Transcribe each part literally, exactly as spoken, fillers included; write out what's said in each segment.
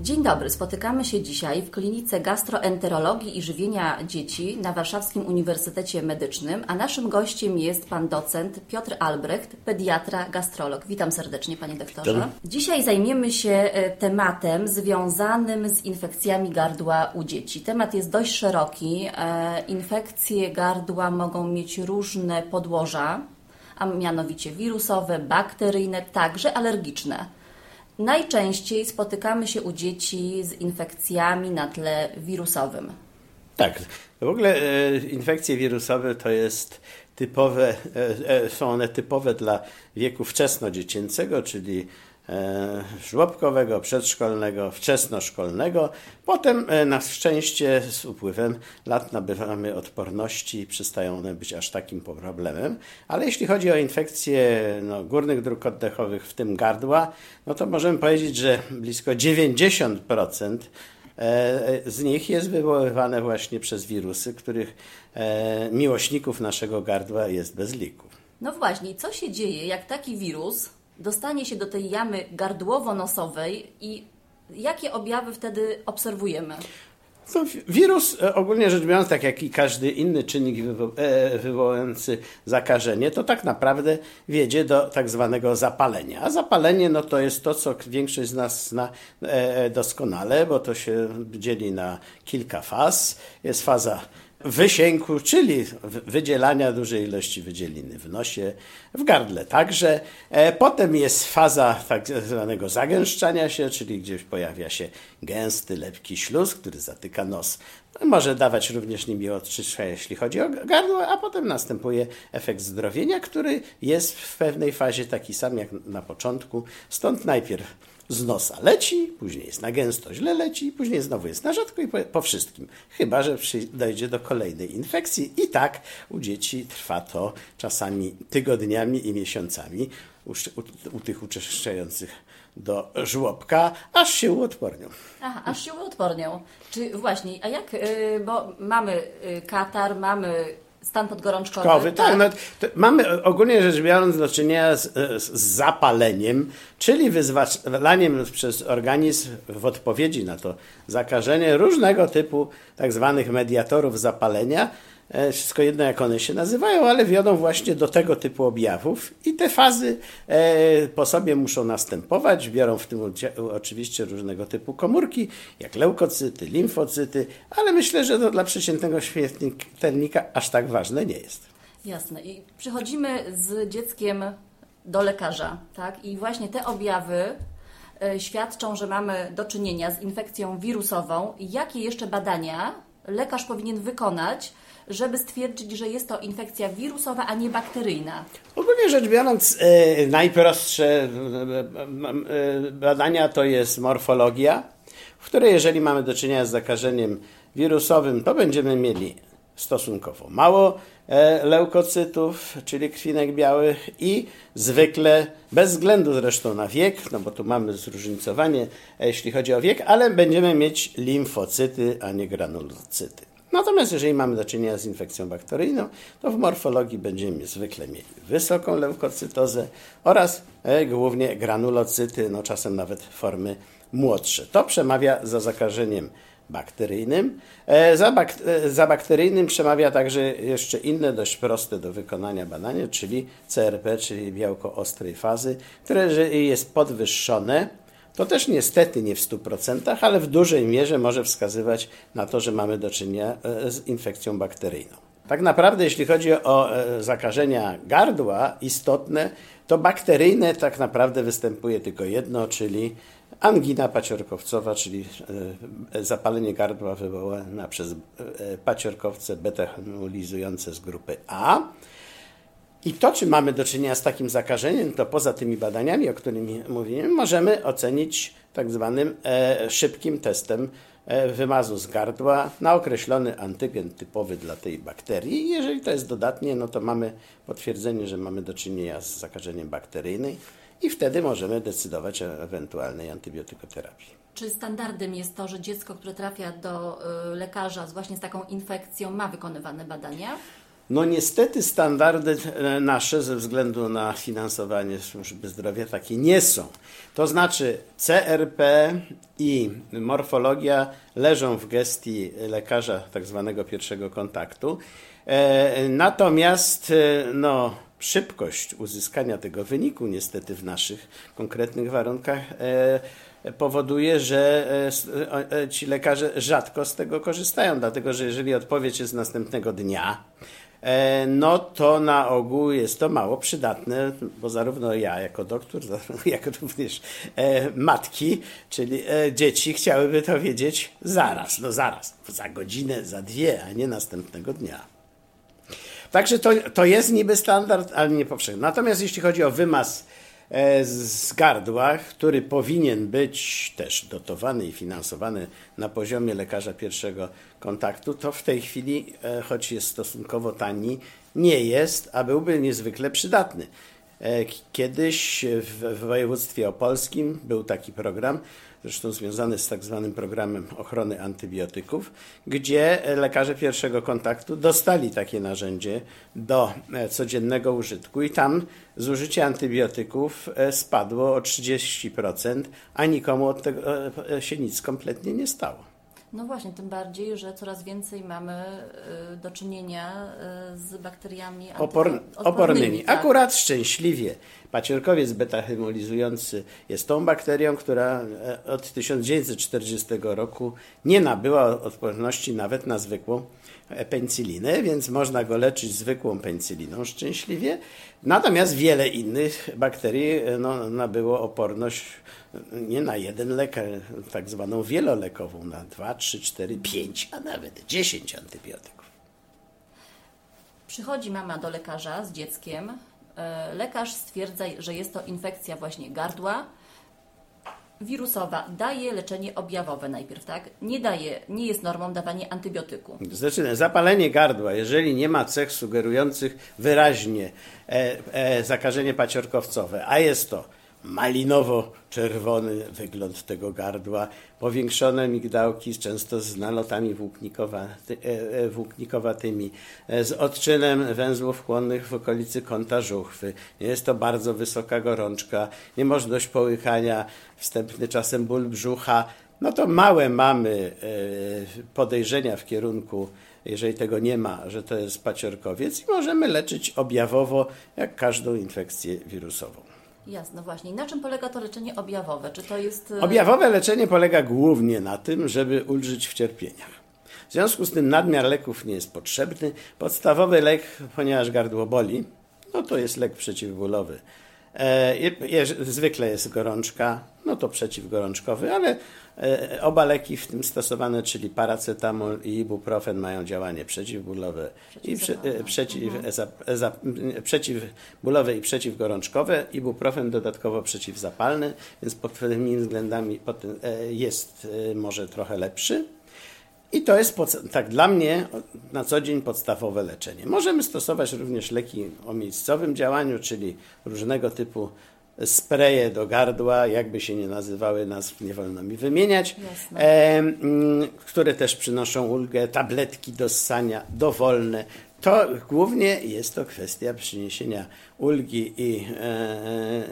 Dzień dobry, spotykamy się dzisiaj w Klinice Gastroenterologii i Żywienia Dzieci na Warszawskim Uniwersytecie Medycznym, a naszym gościem jest pan docent Piotr Albrecht, pediatra, gastrolog. Witam serdecznie, panie doktorze. Witam. Dzisiaj zajmiemy się tematem związanym z infekcjami gardła u dzieci. Temat jest dość szeroki. Infekcje gardła mogą mieć różne podłoża, a mianowicie wirusowe, bakteryjne, także alergiczne. Najczęściej spotykamy się u dzieci z infekcjami na tle wirusowym. Tak, w ogóle e, infekcje wirusowe to jest typowe, e, są one typowe dla wieku wczesnodziecięcego, czyli e, żłobkowego, przedszkolnego, wczesnoszkolnego. Potem e, na szczęście z upływem lat nabywamy odporności i przestają one być aż takim problemem. Ale jeśli chodzi o infekcje no, górnych dróg oddechowych, w tym gardła, no to możemy powiedzieć, że blisko dziewięćdziesiąt procent z nich jest wywoływane właśnie przez wirusy, których miłośników naszego gardła jest bez liku. No właśnie, co się dzieje, jak taki wirus dostanie się do tej jamy gardłowo-nosowej i jakie objawy wtedy obserwujemy? No, wirus ogólnie rzecz biorąc, tak jak i każdy inny czynnik wywo- wywołujący zakażenie, to tak naprawdę wiedzie do tak zwanego zapalenia. A zapalenie no, to jest to, co większość z nas zna e, doskonale, bo to się dzieli na kilka faz. Jest faza wysieńku, czyli wydzielania dużej ilości wydzieliny w nosie, w gardle także. Potem jest faza tak zwanego zagęszczania się, czyli gdzieś pojawia się gęsty, lepki śluz, który zatyka nos. Może dawać również niemiłe odczucia, jeśli chodzi o gardło, a potem następuje efekt zdrowienia, który jest w pewnej fazie taki sam jak na początku. Stąd najpierw z nosa leci, później jest na gęsto, źle leci, później znowu jest na rzadko i po, po wszystkim. Chyba że przy, dojdzie do kolejnej infekcji i tak u dzieci trwa to czasami tygodniami i miesiącami u, u, u tych uczęszczających do żłobka, aż się uodpornią. Aha, aż się uodpornią. Czy właśnie, a jak, yy, bo mamy katar, mamy stan podgorączkowy. Szkowy, tak, tak. No, mamy ogólnie rzecz biorąc do czynienia z, z zapaleniem, czyli wyzwalaniem przez organizm w odpowiedzi na to zakażenie różnego typu tak zwanych mediatorów zapalenia. Wszystko jedno jak one się nazywają, ale wiodą właśnie do tego typu objawów i te fazy e, po sobie muszą następować, biorą w tym oczywiście różnego typu komórki, jak leukocyty, limfocyty, ale myślę, że to dla przeciętnego śmiertelnika aż tak ważne nie jest. Jasne. I przychodzimy z dzieckiem do lekarza, tak? I właśnie te objawy e, świadczą, że mamy do czynienia z infekcją wirusową. Jakie jeszcze badania lekarz powinien wykonać, żeby stwierdzić, że jest to infekcja wirusowa, a nie bakteryjna? Ogólnie rzecz biorąc, e, najprostsze e, e, badania to jest morfologia, w której jeżeli mamy do czynienia z zakażeniem wirusowym, to będziemy mieli stosunkowo mało e, leukocytów, czyli krwinek białych i zwykle, bez względu zresztą na wiek, no bo tu mamy zróżnicowanie, e, jeśli chodzi o wiek, ale będziemy mieć limfocyty, a nie granulocyty. Natomiast jeżeli mamy do czynienia z infekcją bakteryjną, to w morfologii będziemy zwykle mieli wysoką leukocytozę oraz e, głównie granulocyty, no czasem nawet formy młodsze. To przemawia za zakażeniem bakteryjnym. E, za, bak, e, za bakteryjnym przemawia także jeszcze inne dość proste do wykonania badanie, czyli C R P, czyli białko ostrej fazy, które jeżeli jest podwyższone, to też niestety nie w stu procentach, ale w dużej mierze może wskazywać na to, że mamy do czynienia z infekcją bakteryjną. Tak naprawdę, jeśli chodzi o zakażenia gardła istotne, to bakteryjne tak naprawdę występuje tylko jedno, czyli angina paciorkowcowa, czyli zapalenie gardła wywołane przez paciorkowce beta-hemolizujące z grupy A. I to, czy mamy do czynienia z takim zakażeniem, to poza tymi badaniami, o których mówiłem, możemy ocenić tak zwanym e, szybkim testem e, wymazu z gardła na określony antygen typowy dla tej bakterii. Jeżeli to jest dodatnie, no to mamy potwierdzenie, że mamy do czynienia z zakażeniem bakteryjnym i wtedy możemy decydować o ewentualnej antybiotykoterapii. Czy standardem jest to, że dziecko, które trafia do lekarza z właśnie z taką infekcją, ma wykonywane badania? No niestety standardy nasze ze względu na finansowanie służby zdrowia takie nie są. To znaczy C R P i morfologia leżą w gestii lekarza tak zwanego pierwszego kontaktu. Natomiast no, szybkość uzyskania tego wyniku niestety w naszych konkretnych warunkach powoduje, że ci lekarze rzadko z tego korzystają, dlatego że jeżeli odpowiedź jest następnego dnia, no to na ogół jest to mało przydatne, bo zarówno ja jako doktor, jak również matki, czyli dzieci chciałyby to wiedzieć zaraz, no zaraz, za godzinę, za dwie, a nie następnego dnia. Także to, to jest niby standard, ale nie powszechny. Natomiast jeśli chodzi o wymaz z gardła, który powinien być też dotowany i finansowany na poziomie lekarza pierwszego kontaktu, to w tej chwili, choć jest stosunkowo tani, nie jest, a byłby niezwykle przydatny. Kiedyś w województwie opolskim był taki program, zresztą związany z tak zwanym programem ochrony antybiotyków, gdzie lekarze pierwszego kontaktu dostali takie narzędzie do codziennego użytku i tam zużycie antybiotyków spadło o trzydzieści procent, a nikomu od tego się nic kompletnie nie stało. No właśnie, tym bardziej, że coraz więcej mamy y, do czynienia y, z bakteriami anty- Opor- opornymi. Tak? Akurat szczęśliwie paciorkowiec beta-hemolizujący jest tą bakterią, która od tysiąc dziewięćset czterdziestego roku nie nabyła odporności nawet na zwykłą penicylinę, więc można go leczyć zwykłą penicyliną szczęśliwie. Natomiast wiele innych bakterii no, nabyło oporność nie na jeden lek, tak zwaną wielolekową, na dwa, trzy, cztery, pięć, a nawet dziesięć antybiotyków. Przychodzi mama do lekarza z dzieckiem. Lekarz stwierdza, że jest to infekcja właśnie gardła wirusowa. Daje leczenie objawowe najpierw, tak? Nie daje, nie jest normą dawanie antybiotyku. Zdecydowanie. Zapalenie gardła, jeżeli nie ma cech sugerujących wyraźnie e, e, zakażenie paciorkowcowe, a jest to malinowo-czerwony wygląd tego gardła, powiększone migdałki często z nalotami włóknikowaty, włóknikowatymi, z odczynem węzłów chłonnych w okolicy kąta żuchwy. Jest to bardzo wysoka gorączka, niemożność połykania, wstępny czasem ból brzucha. No to małe mamy podejrzenia w kierunku, jeżeli tego nie ma, że to jest paciorkowiec i możemy leczyć objawowo jak każdą infekcję wirusową. Jasne, właśnie. Na czym polega to leczenie objawowe? Czy to jest... Objawowe leczenie polega głównie na tym, żeby ulżyć w cierpieniach. W związku z tym nadmiar leków nie jest potrzebny. Podstawowy lek, ponieważ gardło boli, no to jest lek przeciwbólowy. E, je, zwykle jest gorączka, no to przeciwgorączkowy, ale e, oba leki w tym stosowane, czyli paracetamol i ibuprofen, mają działanie przeciwbólowe i, prze, e, przeciw, mhm. za, za, przeciwbólowe i przeciwgorączkowe. Ibuprofen dodatkowo przeciwzapalny, więc pod tymi względami pod, e, jest e, może trochę lepszy. I to jest pod, tak dla mnie na co dzień podstawowe leczenie. Możemy stosować również leki o miejscowym działaniu, czyli różnego typu spreje do gardła, jakby się nie nazywały, nas nie wolno mi wymieniać, e, które też przynoszą ulgę, tabletki do ssania dowolne. To głównie jest to kwestia przyniesienia ulgi i, e,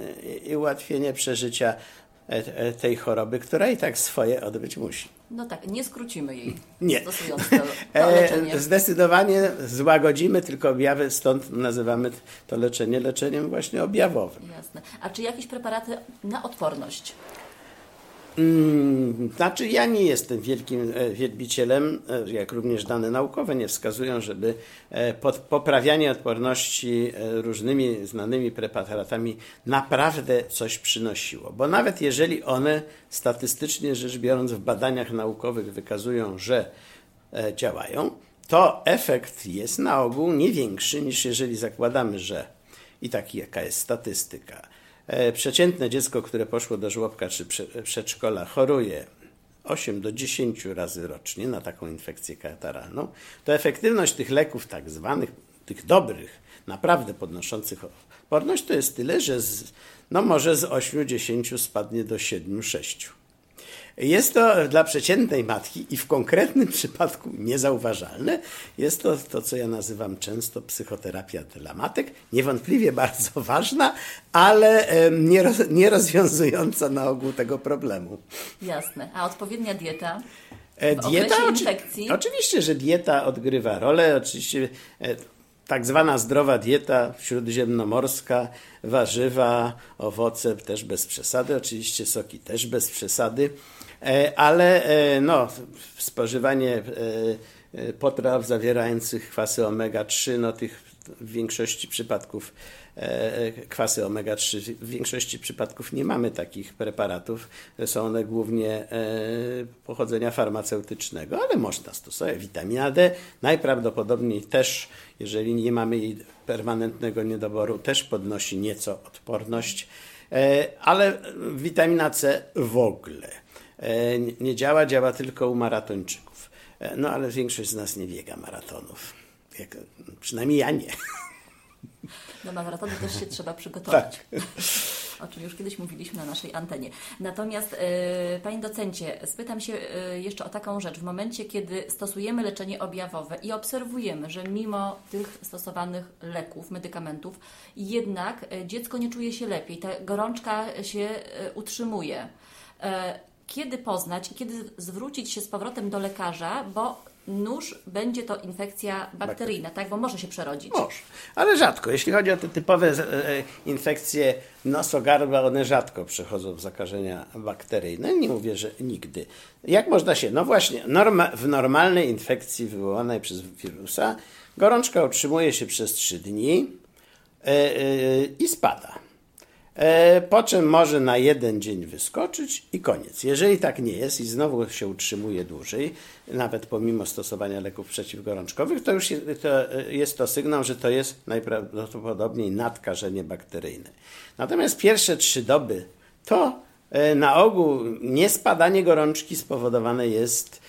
i ułatwienia przeżycia tej choroby, która i tak swoje odbyć musi. No tak, nie skrócimy jej, nie. stosując to, to leczenie. Zdecydowanie złagodzimy tylko objawy, stąd nazywamy to leczenie leczeniem właśnie objawowym. Jasne. A czy jakieś preparaty na odporność? Znaczy ja nie jestem wielkim wielbicielem, jak również dane naukowe nie wskazują, żeby pod poprawianie odporności różnymi znanymi preparatami naprawdę coś przynosiło. Bo nawet jeżeli one statystycznie rzecz biorąc w badaniach naukowych wykazują, że działają, to efekt jest na ogół nie większy niż jeżeli zakładamy, że i taki jaka jest statystyka. Przeciętne dziecko, które poszło do żłobka czy przedszkola, choruje osiem do dziesięciu razy rocznie na taką infekcję kataralną, to efektywność tych leków tak zwanych, tych dobrych, naprawdę podnoszących odporność, to jest tyle, że z, no może z ośmiu do dziesięciu spadnie do siedmiu do sześciu. Jest to dla przeciętnej matki i w konkretnym przypadku niezauważalne. Jest to to, co ja nazywam często psychoterapia dla matek, niewątpliwie bardzo ważna, ale nie, roz, nie rozwiązująca na ogół tego problemu. Jasne. A odpowiednia dieta? W dieta, okresie infekcji? Oczywiście, że dieta odgrywa rolę. Oczywiście tak zwana zdrowa dieta śródziemnomorska, warzywa, owoce też bez przesady, oczywiście soki też bez przesady, ale no, spożywanie potraw zawierających kwasy omega trzy, no tych w większości przypadków kwasy omega trzy, w większości przypadków nie mamy takich preparatów, są one głównie pochodzenia farmaceutycznego, ale można stosować. Witamina D najprawdopodobniej też, jeżeli nie mamy jej permanentnego niedoboru, też podnosi nieco odporność, ale witamina C w ogóle nie działa, działa tylko u maratończyków, no ale większość z nas nie biega maratonów, Jak, przynajmniej ja nie. Do maratonu też się trzeba przygotować, tak. O czym już kiedyś mówiliśmy na naszej antenie. Natomiast, yy, Panie docencie, spytam się yy, jeszcze o taką rzecz. W momencie, kiedy stosujemy leczenie objawowe i obserwujemy, że mimo tych stosowanych leków, medykamentów, jednak dziecko nie czuje się lepiej, ta gorączka się yy, utrzymuje. Yy, kiedy poznać i kiedy zwrócić się z powrotem do lekarza, bo nóż będzie to infekcja bakteryjna, tak? Bo może się przerodzić. Może, ale rzadko. Jeśli chodzi o te typowe infekcje nosogarba, one rzadko przechodzą w zakażenia bakteryjne. Nie mówię, że nigdy. Jak można się? No właśnie, norma- w normalnej infekcji wywołanej przez wirusa gorączka utrzymuje się przez trzy dni yy, yy, i spada. Po czym może na jeden dzień wyskoczyć i koniec. Jeżeli tak nie jest i znowu się utrzymuje dłużej, nawet pomimo stosowania leków przeciwgorączkowych, to już jest to, jest to sygnał, że to jest najprawdopodobniej nadkażenie bakteryjne. Natomiast pierwsze trzy doby to na ogół niespadanie gorączki spowodowane jest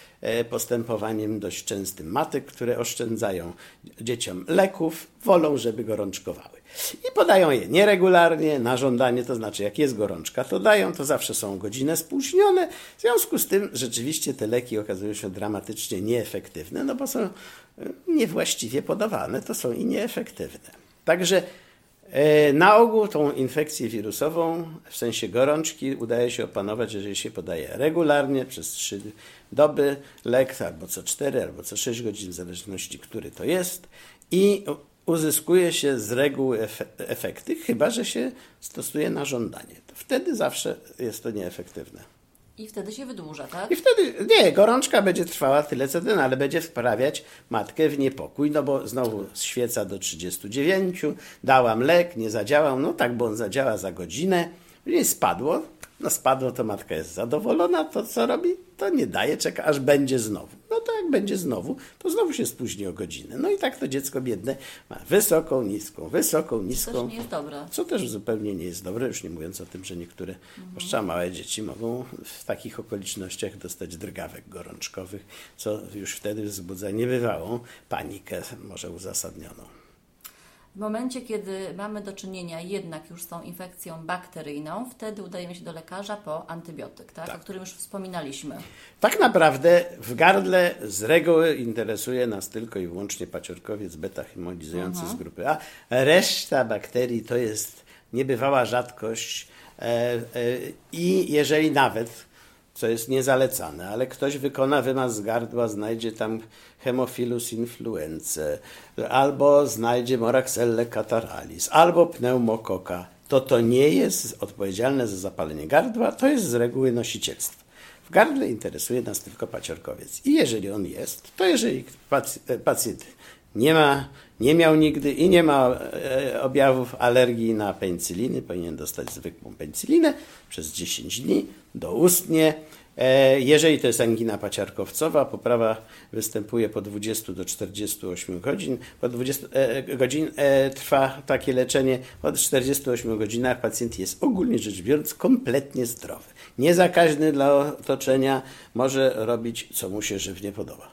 postępowaniem dość częstym matek, które oszczędzają dzieciom leków, wolą, żeby gorączkowały. I podają je nieregularnie, na żądanie, to znaczy jak jest gorączka, to dają, to zawsze są godzinę spóźnione. W związku z tym rzeczywiście te leki okazują się dramatycznie nieefektywne, no bo są niewłaściwie podawane, to są i nieefektywne. Także na ogół tą infekcję wirusową, w sensie gorączki, udaje się opanować, jeżeli się podaje regularnie przez trzy doby lek, albo co cztery, albo co sześć godzin, w zależności, który to jest, i uzyskuje się z reguły efekty, chyba że się stosuje na żądanie. Wtedy zawsze jest to nieefektywne. I wtedy się wydłuża, tak? I wtedy, nie, gorączka będzie trwała tyle co ten, ale będzie wprawiać matkę w niepokój, no bo znowu świeca do trzydziestu dziewięciu, dałam lek, nie zadziałał, no tak, bo on zadziała za godzinę, później spadło, no spadło, to matka jest zadowolona, to co robi? To nie daje, czeka, aż będzie znowu. No to jak będzie znowu, to znowu się spóźni o godzinę. No i tak to dziecko biedne ma wysoką, niską, wysoką, niską. To też nie jest dobre. Co też zupełnie nie jest dobre, już nie mówiąc o tym, że niektóre, zwłaszcza mhm. małe dzieci, mogą w takich okolicznościach dostać drgawek gorączkowych, co już wtedy wzbudza niebywałą panikę, może uzasadnioną. W momencie, kiedy mamy do czynienia jednak już z tą infekcją bakteryjną, wtedy udajemy się do lekarza po antybiotyk, tak? Tak. O którym już wspominaliśmy. Tak naprawdę w gardle z reguły interesuje nas tylko i wyłącznie paciorkowiec beta-hemolizujący z grupy A. Reszta bakterii to jest niebywała rzadkość e, e, i jeżeli nawet, co jest niezalecane, ale ktoś wykona wymaz z gardła, znajdzie tam hemofilus influenzae, albo znajdzie Moraxellę catarrhalis, albo pneumokoka, to to nie jest odpowiedzialne za zapalenie gardła, to jest z reguły nosicielstwo. W gardle interesuje nas tylko paciorkowiec i jeżeli on jest, to jeżeli pacjent nie ma, nie miał nigdy i nie ma objawów alergii na penicyliny, powinien dostać zwykłą penicylinę przez dziesięć dni doustnie. Jeżeli to jest angina paciorkowcowa, poprawa występuje po dwudziestu do czterdziestu ośmiu godzin. Po dwudziestu godzin trwa takie leczenie. Po czterdziestu ośmiu godzinach pacjent jest ogólnie rzecz biorąc kompletnie zdrowy. Niezakaźny dla otoczenia, może robić co mu się żywnie podoba.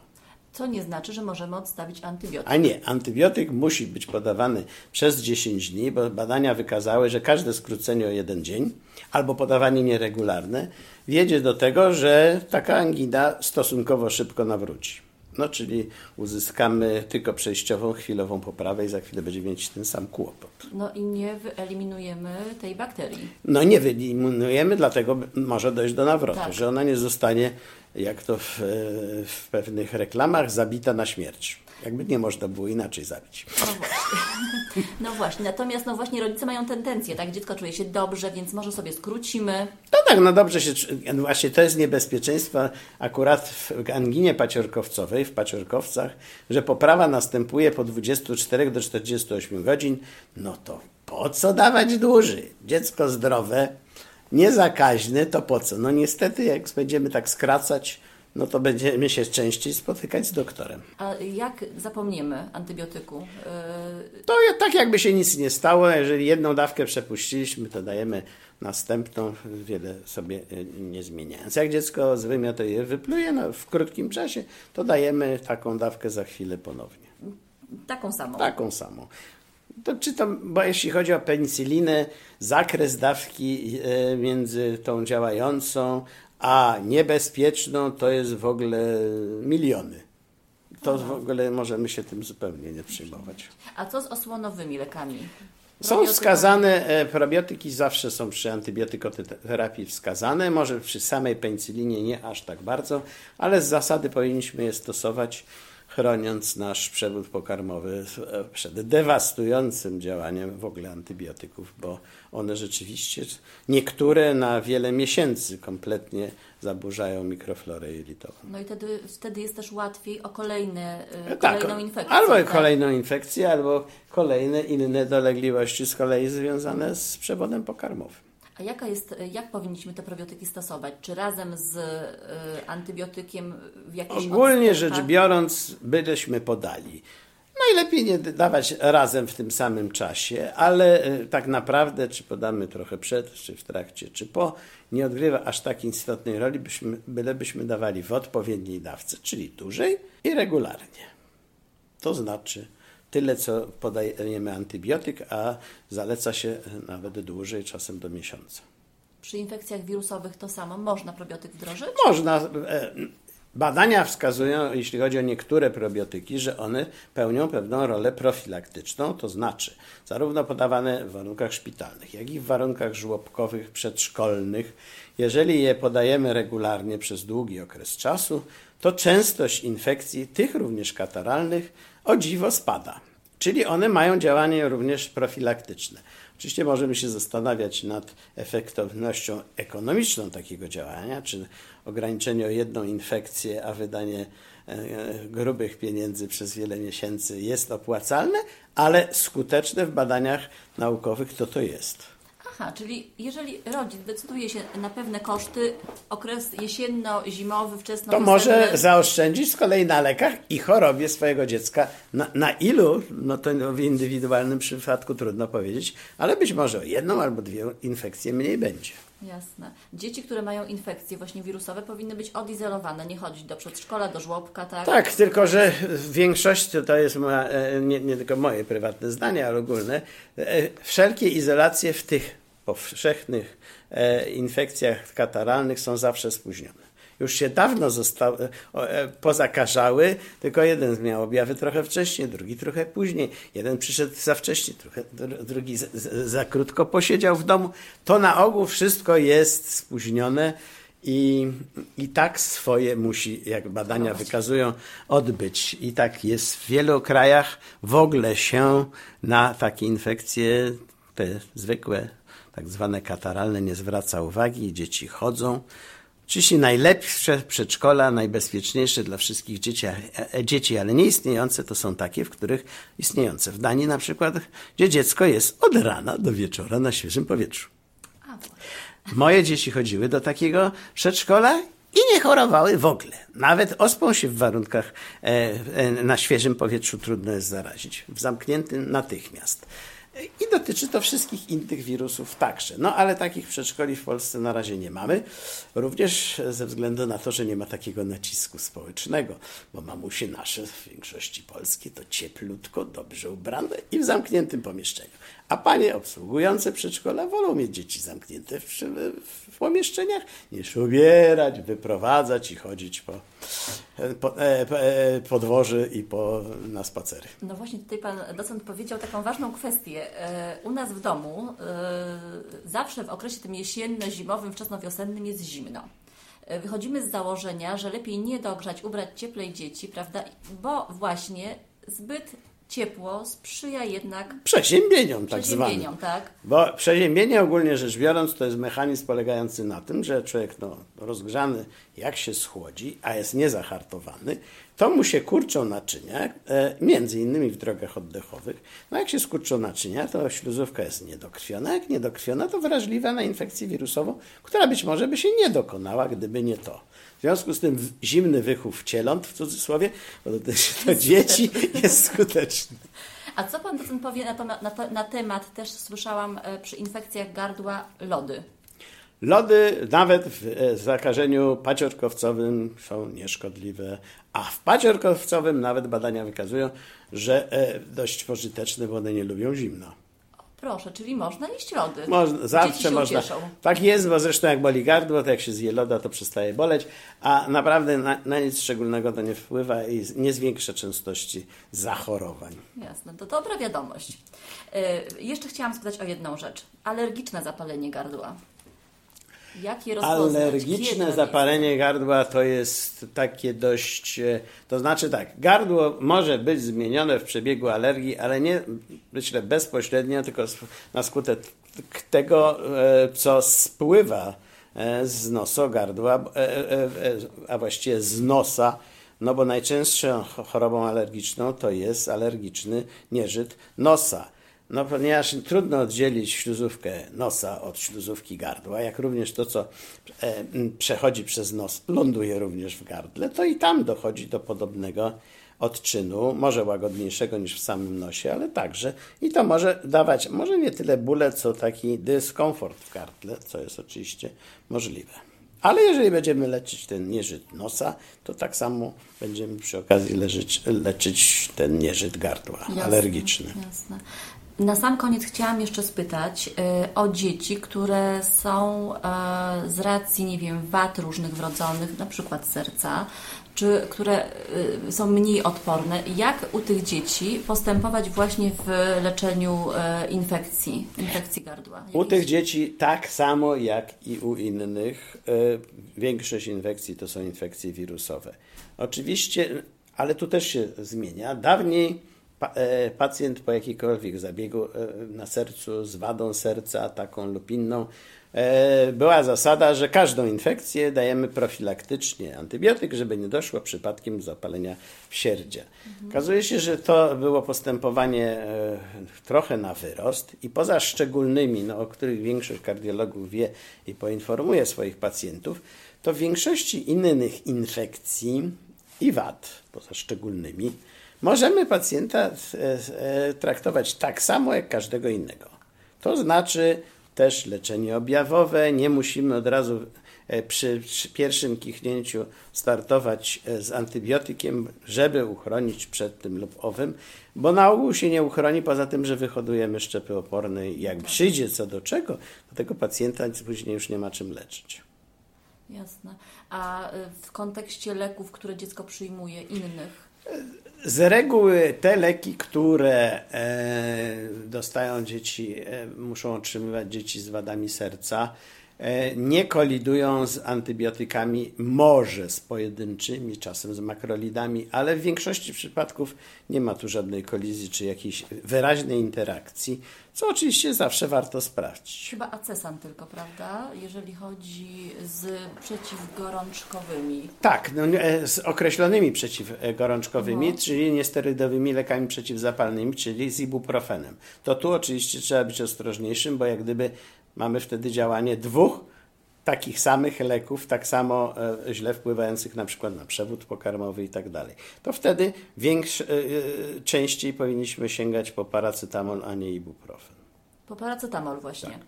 co nie znaczy, że możemy odstawić antybiotyk. A nie, antybiotyk musi być podawany przez dziesięć dni, bo badania wykazały, że każde skrócenie o jeden dzień albo podawanie nieregularne wiedzie do tego, że taka angina stosunkowo szybko nawróci. No, czyli uzyskamy tylko przejściową, chwilową poprawę i za chwilę będziemy mieć ten sam kłopot. No i nie wyeliminujemy tej bakterii. No nie wyeliminujemy, dlatego może dojść do nawrotu, tak. Że ona nie zostanie, jak to w, w pewnych reklamach, zabita na śmierć. Jakby nie można było inaczej zabić. No właśnie. No właśnie. Natomiast no właśnie rodzice mają tendencję, tak? Dziecko czuje się dobrze, więc może sobie skrócimy. No tak, no dobrze się właśnie to jest niebezpieczeństwo akurat w anginie paciorkowcowej, w paciorkowcach, że poprawa następuje po dwudziestu czterech do czterdziestu ośmiu godzin. No to po co dawać dłużej? Dziecko zdrowe, niezakaźne, to po co? No niestety, jak będziemy tak skracać, no to będziemy się częściej spotykać z doktorem. A jak zapomniemy antybiotyku? Yy... To tak jakby się nic nie stało. Jeżeli jedną dawkę przepuściliśmy, to dajemy następną, wiele sobie nie zmieniając. Jak dziecko zwymiotu je wypluje no, w krótkim czasie, to dajemy taką dawkę za chwilę ponownie. Taką samą? Taką samą. To czy to, bo jeśli chodzi o penicylinę, zakres dawki yy, między tą działającą a niebezpieczną to jest w ogóle miliony. To Aha. w ogóle możemy się tym zupełnie nie przejmować. A co z osłonowymi lekami? Są wskazane, probiotyki zawsze są przy antybiotykoterapii wskazane, może przy samej penicylinie nie aż tak bardzo, ale z zasady powinniśmy je stosować, chroniąc nasz przewód pokarmowy przed dewastującym działaniem w ogóle antybiotyków, bo one rzeczywiście, niektóre na wiele miesięcy kompletnie zaburzają mikroflorę jelitową. No i wtedy, wtedy jest też łatwiej o kolejne, tak, kolejną infekcję. Albo tak? kolejną infekcję, albo kolejne inne dolegliwości z kolei związane z przewodem pokarmowym. A jaka jest, jak powinniśmy te probiotyki stosować? Czy razem z y, antybiotykiem w jakiejś Ogólnie odstępach? Rzecz biorąc, byleśmy podali. Najlepiej nie dawać razem w tym samym czasie, ale y, tak naprawdę, czy podamy trochę przed, czy w trakcie, czy po, nie odgrywa aż tak istotnej roli, byśmy, bylebyśmy dawali w odpowiedniej dawce, czyli dłużej i regularnie. To znaczy tyle, co podajemy antybiotyk, a zaleca się nawet dłużej, czasem do miesiąca. Przy infekcjach wirusowych to samo. Można probiotyk wdrożyć? Można. Badania wskazują, jeśli chodzi o niektóre probiotyki, że one pełnią pewną rolę profilaktyczną, to znaczy zarówno podawane w warunkach szpitalnych, jak i w warunkach żłobkowych, przedszkolnych. Jeżeli je podajemy regularnie przez długi okres czasu, to częstość infekcji, tych również kataralnych, o dziwo spada. Czyli one mają działanie również profilaktyczne. Oczywiście możemy się zastanawiać nad efektywnością ekonomiczną takiego działania, czy ograniczenie o jedną infekcję, a wydanie grubych pieniędzy przez wiele miesięcy jest opłacalne, ale skuteczne w badaniach naukowych to to jest. Aha, czyli jeżeli rodzic decyduje się na pewne koszty, okres jesienno-zimowy, wczesno to może zaoszczędzić z kolei na lekach i chorobie swojego dziecka. Na, na ilu, no to w indywidualnym przypadku trudno powiedzieć, ale być może o jedną albo dwie infekcje mniej będzie. Jasne. Dzieci, które mają infekcje właśnie wirusowe, powinny być odizolowane, nie chodzić do przedszkola, do żłobka, tak? Tak, tylko że w większości, to jest moja, nie, nie tylko moje prywatne zdanie, ale ogólne, wszelkie izolacje w tych powszechnych infekcjach kataralnych są zawsze spóźnione. Już się dawno zostały, pozakażały, tylko jeden miał objawy trochę wcześniej, drugi trochę później, jeden przyszedł za wcześnie, trochę, drugi za, za krótko posiedział w domu. To na ogół wszystko jest spóźnione i, i tak swoje musi, jak badania wykazują, odbyć. I tak jest w wielu krajach, w ogóle się na takie infekcje, te zwykłe, tak zwane kataralne, nie zwraca uwagi, dzieci chodzą. Oczywiście najlepsze przedszkola, najbezpieczniejsze dla wszystkich dzieci, dzieci, ale nie istniejące, to są takie, w których istniejące. W Danii na przykład, gdzie dziecko jest od rana do wieczora na świeżym powietrzu. Moje dzieci chodziły do takiego przedszkola i nie chorowały w ogóle. Nawet ospą się w warunkach na świeżym powietrzu trudno jest zarazić. W zamkniętym natychmiast. I dotyczy to wszystkich innych wirusów także. No ale takich przedszkoli w Polsce na razie nie mamy. Również ze względu na to, że nie ma takiego nacisku społecznego, bo mamusie nasze w większości Polski to cieplutko, dobrze ubrane i w zamkniętym pomieszczeniu. A panie obsługujące przedszkola wolą mieć dzieci zamknięte w, w pomieszczeniach, niż ubierać, wyprowadzać i chodzić po, po, po dworze i po, na spacery. No właśnie tutaj pan docent powiedział taką ważną kwestię. U nas w domu zawsze w okresie tym jesienno-zimowym, wczesnowiosennym jest zimno. Wychodzimy z założenia, że lepiej nie dogrzać, ubrać cieplej dzieci, prawda? Bo właśnie zbyt ciepło sprzyja jednak przeziębieniom, tak zwanym. Tak. Bo przeziębienie ogólnie rzecz biorąc to jest mechanizm polegający na tym, że człowiek no, rozgrzany jak się schłodzi, a jest niezahartowany, to mu się kurczą naczynia, e, między innymi w drogach oddechowych. No jak się skurczą naczynia, to śluzówka jest niedokrwiona. Jak niedokrwiona, to wrażliwa na infekcję wirusową, która być może by się nie dokonała, gdyby nie to. W związku z tym zimny wychów cieląt, w cudzysłowie, bo to, to dzieci jest skuteczny. A co pan docent powie na, to, na, to, na temat, też słyszałam przy infekcjach gardła, lody? Lody nawet w zakażeniu paciorkowcowym są nieszkodliwe, a w paciorkowcowym nawet badania wykazują, że dość pożyteczne, bo one nie lubią zimna. Proszę, czyli można jeść lody. Można, zawsze można. Ucieszą. Tak jest, bo zresztą jak boli gardło, to jak się zje loda, to przestaje boleć, a naprawdę na, na nic szczególnego to nie wpływa i nie zwiększa częstości zachorowań. Jasne, to dobra wiadomość. Yy, jeszcze chciałam spytać o jedną rzecz. Alergiczne zapalenie gardła. Jak je rozpoznać? Alergiczne zapalenie gardła to jest takie dość, to znaczy tak, gardło może być zmienione w przebiegu alergii, ale nie myślę bezpośrednio, tylko na skutek tego, co spływa z nosa gardła, a właściwie z nosa, no bo najczęstszą chorobą alergiczną to jest alergiczny nieżyt nosa. No, ponieważ trudno oddzielić śluzówkę nosa od śluzówki gardła, jak również to, co e, przechodzi przez nos, ląduje również w gardle, to i tam dochodzi do podobnego odczynu, może łagodniejszego niż w samym nosie, ale także i to może dawać, może nie tyle bóle, co taki dyskomfort w gardle, co jest oczywiście możliwe. Ale jeżeli będziemy leczyć ten nieżyt nosa, to tak samo będziemy przy okazji leczyć, leczyć ten nieżyt gardła, jasne, alergiczny. Jasne. Na sam koniec chciałam jeszcze spytać y, o dzieci, które są y, z racji, nie wiem, wad różnych wrodzonych, na przykład serca, czy które y, są mniej odporne. Jak u tych dzieci postępować właśnie w leczeniu y, infekcji, infekcji gardła? Jak u tych dzieci tak samo jak i u innych. Y, większość infekcji to są infekcje wirusowe. Oczywiście, ale tu też się zmienia. Dawniej pacjent po jakikolwiek zabiegu na sercu z wadą serca, taką lub inną, była zasada, że każdą infekcję dajemy profilaktycznie antybiotyk, żeby nie doszło przypadkiem do zapalenia wsierdzia. Okazuje się, że to było postępowanie trochę na wyrost i poza szczególnymi, no, o których większość kardiologów wie i poinformuje swoich pacjentów, to w większości innych infekcji i wad, poza szczególnymi, możemy pacjenta traktować tak samo jak każdego innego. To znaczy też leczenie objawowe. Nie musimy od razu przy, przy pierwszym kichnięciu startować z antybiotykiem, żeby uchronić przed tym lub owym, bo na ogół się nie uchroni, poza tym, że wyhodujemy szczepy oporne i jak przyjdzie co do czego, to tego pacjenta później już nie ma czym leczyć. Jasne. A w kontekście leków, które dziecko przyjmuje, innych? Z reguły te leki, które e, dostają dzieci, e, muszą otrzymywać dzieci z wadami serca, e, nie kolidują z antybiotykami, może z pojedynczymi, czasem z makrolidami, ale w większości przypadków nie ma tu żadnej kolizji czy jakiejś wyraźnej interakcji, co oczywiście zawsze warto sprawdzić. Chyba acesan tylko, prawda? Jeżeli chodzi z przeciwgorączkowymi. Tak, no, z określonymi przeciwgorączkowymi, no. Czyli niesterydowymi lekami przeciwzapalnymi, czyli z ibuprofenem. To tu oczywiście trzeba być ostrożniejszym, bo jak gdyby mamy wtedy działanie dwóch takich samych leków, tak samo źle wpływających na przykład na przewód pokarmowy i tak dalej. To wtedy większe, częściej powinniśmy sięgać po paracetamol, a nie ibuprofen. Po paracetamol właśnie. Tak.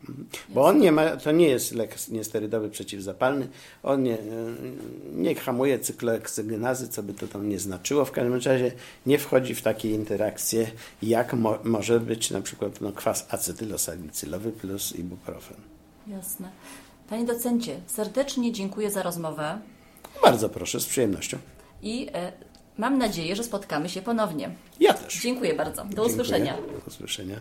Bo on nie ma, to nie jest lek niesterydowy przeciwzapalny, on nie, nie hamuje cykloheksygenazy, co by to tam nie znaczyło. W każdym razie nie wchodzi w takie interakcje, jak mo, może być na przykład no, kwas acetylosalicylnowy plus ibuprofen. Jasne. Panie docencie, serdecznie dziękuję za rozmowę. Bardzo proszę, z przyjemnością. I e, mam nadzieję, że spotkamy się ponownie. Ja też. Dziękuję bardzo. Do dziękuję. usłyszenia. Do usłyszenia.